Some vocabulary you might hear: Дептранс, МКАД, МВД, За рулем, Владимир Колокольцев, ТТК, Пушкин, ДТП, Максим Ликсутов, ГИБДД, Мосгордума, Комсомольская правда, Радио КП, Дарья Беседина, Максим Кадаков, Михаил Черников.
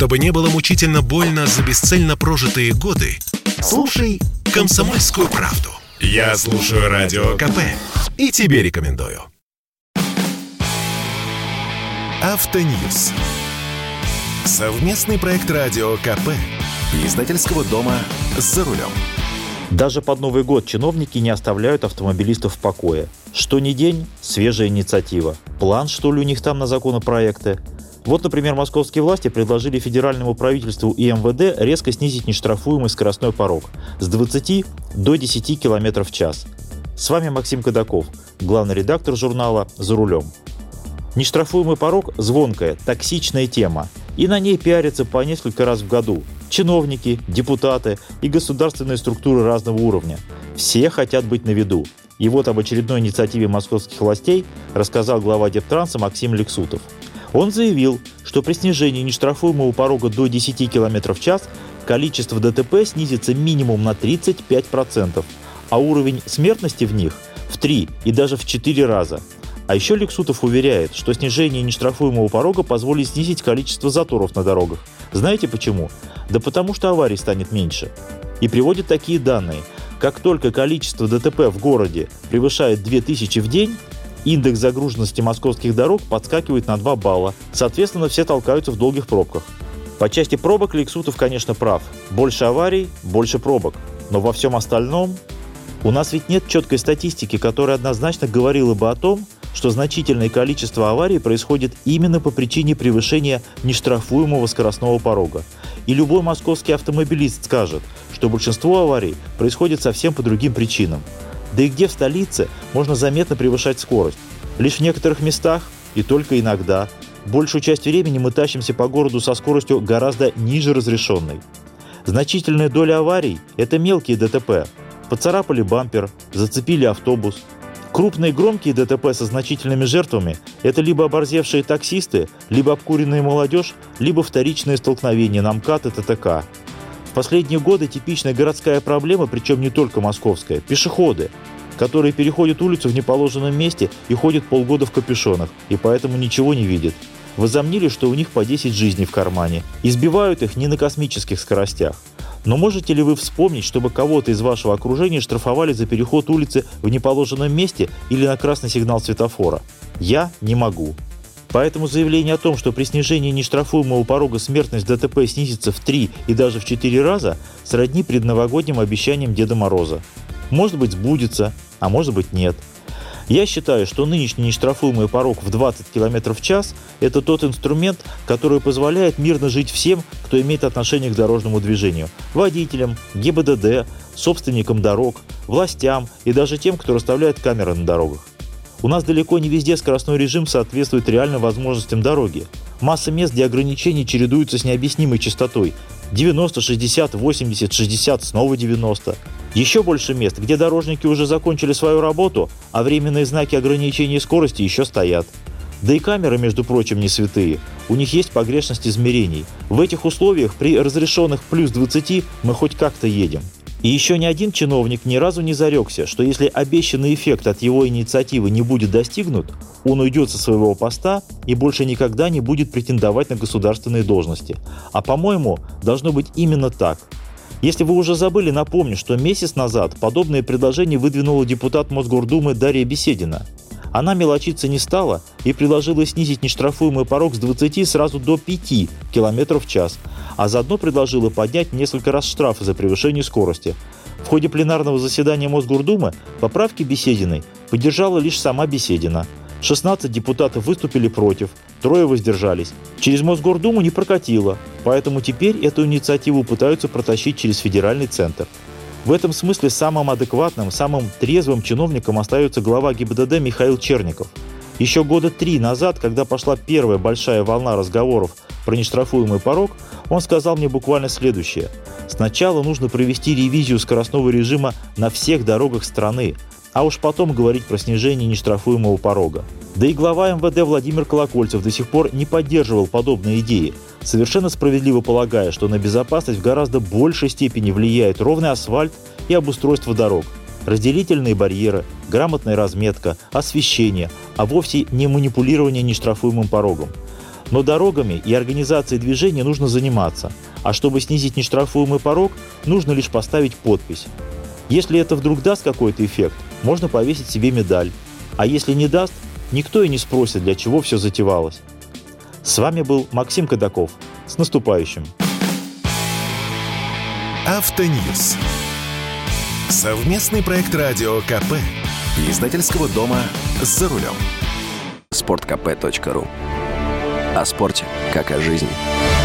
Чтобы не было мучительно больно за бесцельно прожитые годы, слушай «Комсомольскую правду». Я слушаю Радио КП и тебе рекомендую. Автоньюз. Совместный проект Радио КП и издательского дома «За рулем». Даже под Новый год чиновники не оставляют автомобилистов в покое. Что ни день – свежая инициатива. План, что ли, у них там на законопроекты? Вот, например, московские власти предложили федеральному правительству и МВД резко снизить нештрафуемый скоростной порог с 20 до 10 км в час. С вами Максим Кадаков, главный редактор журнала «За рулем». Нештрафуемый порог – звонкая, токсичная тема, и на ней пиарятся по несколько раз в году чиновники, депутаты и государственные структуры разного уровня. Все хотят быть на виду. И вот об очередной инициативе московских властей рассказал глава Дептранса Максим Ликсутов. Он заявил, что при снижении нештрафуемого порога до 10 км в час количество ДТП снизится минимум на 35%, а уровень смертности в них в 3 и даже в 4 раза. А еще Ликсутов уверяет, что снижение нештрафуемого порога позволит снизить количество заторов на дорогах. Знаете почему? Да потому что аварий станет меньше. И приводит такие данные. Как только количество ДТП в городе превышает 2000 в день, индекс загруженности московских дорог подскакивает на 2 балла. Соответственно, все толкаются в долгих пробках. По части пробок Ликсутов, конечно, прав. Больше аварий – больше пробок. Но во всем остальном у нас ведь нет четкой статистики, которая однозначно говорила бы о том, что значительное количество аварий происходит именно по причине превышения нештрафуемого скоростного порога. И любой московский автомобилист скажет, что большинство аварий происходит совсем по другим причинам. Да и где в столице можно заметно превышать скорость? Лишь в некоторых местах и только иногда. Большую часть времени мы тащимся по городу со скоростью гораздо ниже разрешенной. Значительная доля аварий – это мелкие ДТП. Поцарапали бампер, зацепили автобус. Крупные громкие ДТП со значительными жертвами – это либо оборзевшие таксисты, либо обкуренная молодежь, либо вторичные столкновения на МКАД и ТТК. В последние годы типичная городская проблема, причем не только московская – пешеходы, которые переходят улицу в неположенном месте и ходят полгода в капюшонах, и поэтому ничего не видят. Возомнили, что у них по 10 жизней в кармане. Избивают их не на космических скоростях. Но можете ли вы вспомнить, чтобы кого-то из вашего окружения штрафовали за переход улицы в неположенном месте или на красный сигнал светофора? Я не могу. Поэтому заявление о том, что при снижении нештрафуемого порога смертность ДТП снизится в 3 и даже в 4 раза, сродни предновогодним обещаниям Деда Мороза. Может быть, сбудется, а может быть, нет. Я считаю, что нынешний нештрафуемый порог в 20 км в час – это тот инструмент, который позволяет мирно жить всем, кто имеет отношение к дорожному движению – водителям, ГИБДД, собственникам дорог, властям и даже тем, кто расставляет камеры на дорогах. У нас далеко не везде скоростной режим соответствует реальным возможностям дороги. Масса мест, где ограничения чередуются с необъяснимой частотой – 90, 60, 80, 60, снова 90. Еще больше мест, где дорожники уже закончили свою работу, а временные знаки ограничения скорости еще стоят. Да и камеры, между прочим, не святые. У них есть погрешность измерений. В этих условиях при разрешенных плюс 20 мы хоть как-то едем. И еще ни один чиновник ни разу не зарекся, что если обещанный эффект от его инициативы не будет достигнут, он уйдет со своего поста и больше никогда не будет претендовать на государственные должности. А, по-моему, должно быть именно так. Если вы уже забыли, напомню, что месяц назад подобное предложение выдвинула депутат Мосгордумы Дарья Беседина. Она мелочиться не стала и предложила снизить нештрафуемый порог с 20 сразу до 5 км в час, а заодно предложила поднять несколько раз штрафы за превышение скорости. В ходе пленарного заседания Мосгордумы поправки Бесединой поддержала лишь сама Беседина. 16 депутатов выступили против, 3 воздержались. Через Мосгордуму не прокатило, поэтому теперь эту инициативу пытаются протащить через федеральный центр. В этом смысле самым адекватным, самым трезвым чиновником остается глава ГИБДД Михаил Черников. Еще года 3 назад, когда пошла первая большая волна разговоров про нештрафуемый порог, он сказал мне буквально следующее. Сначала нужно провести ревизию скоростного режима на всех дорогах страны, а уж потом говорить про снижение нештрафуемого порога. Да и глава МВД Владимир Колокольцев до сих пор не поддерживал подобные идеи, совершенно справедливо полагая, что на безопасность в гораздо большей степени влияет ровный асфальт и обустройство дорог, разделительные барьеры, грамотная разметка, освещение, а вовсе не манипулирование нештрафуемым порогом. Но дорогами и организацией движения нужно заниматься, а чтобы снизить нештрафуемый порог, нужно лишь поставить подпись. Если это вдруг даст какой-то эффект, можно повесить себе медаль, а если не даст, никто и не спросит, для чего все затевалось. С вами был Максим Кадаков. С наступающим! Автоньюз. Совместный проект Радио КП и издательского дома «За рулем». sportkp.ru. О спорте, как о жизни.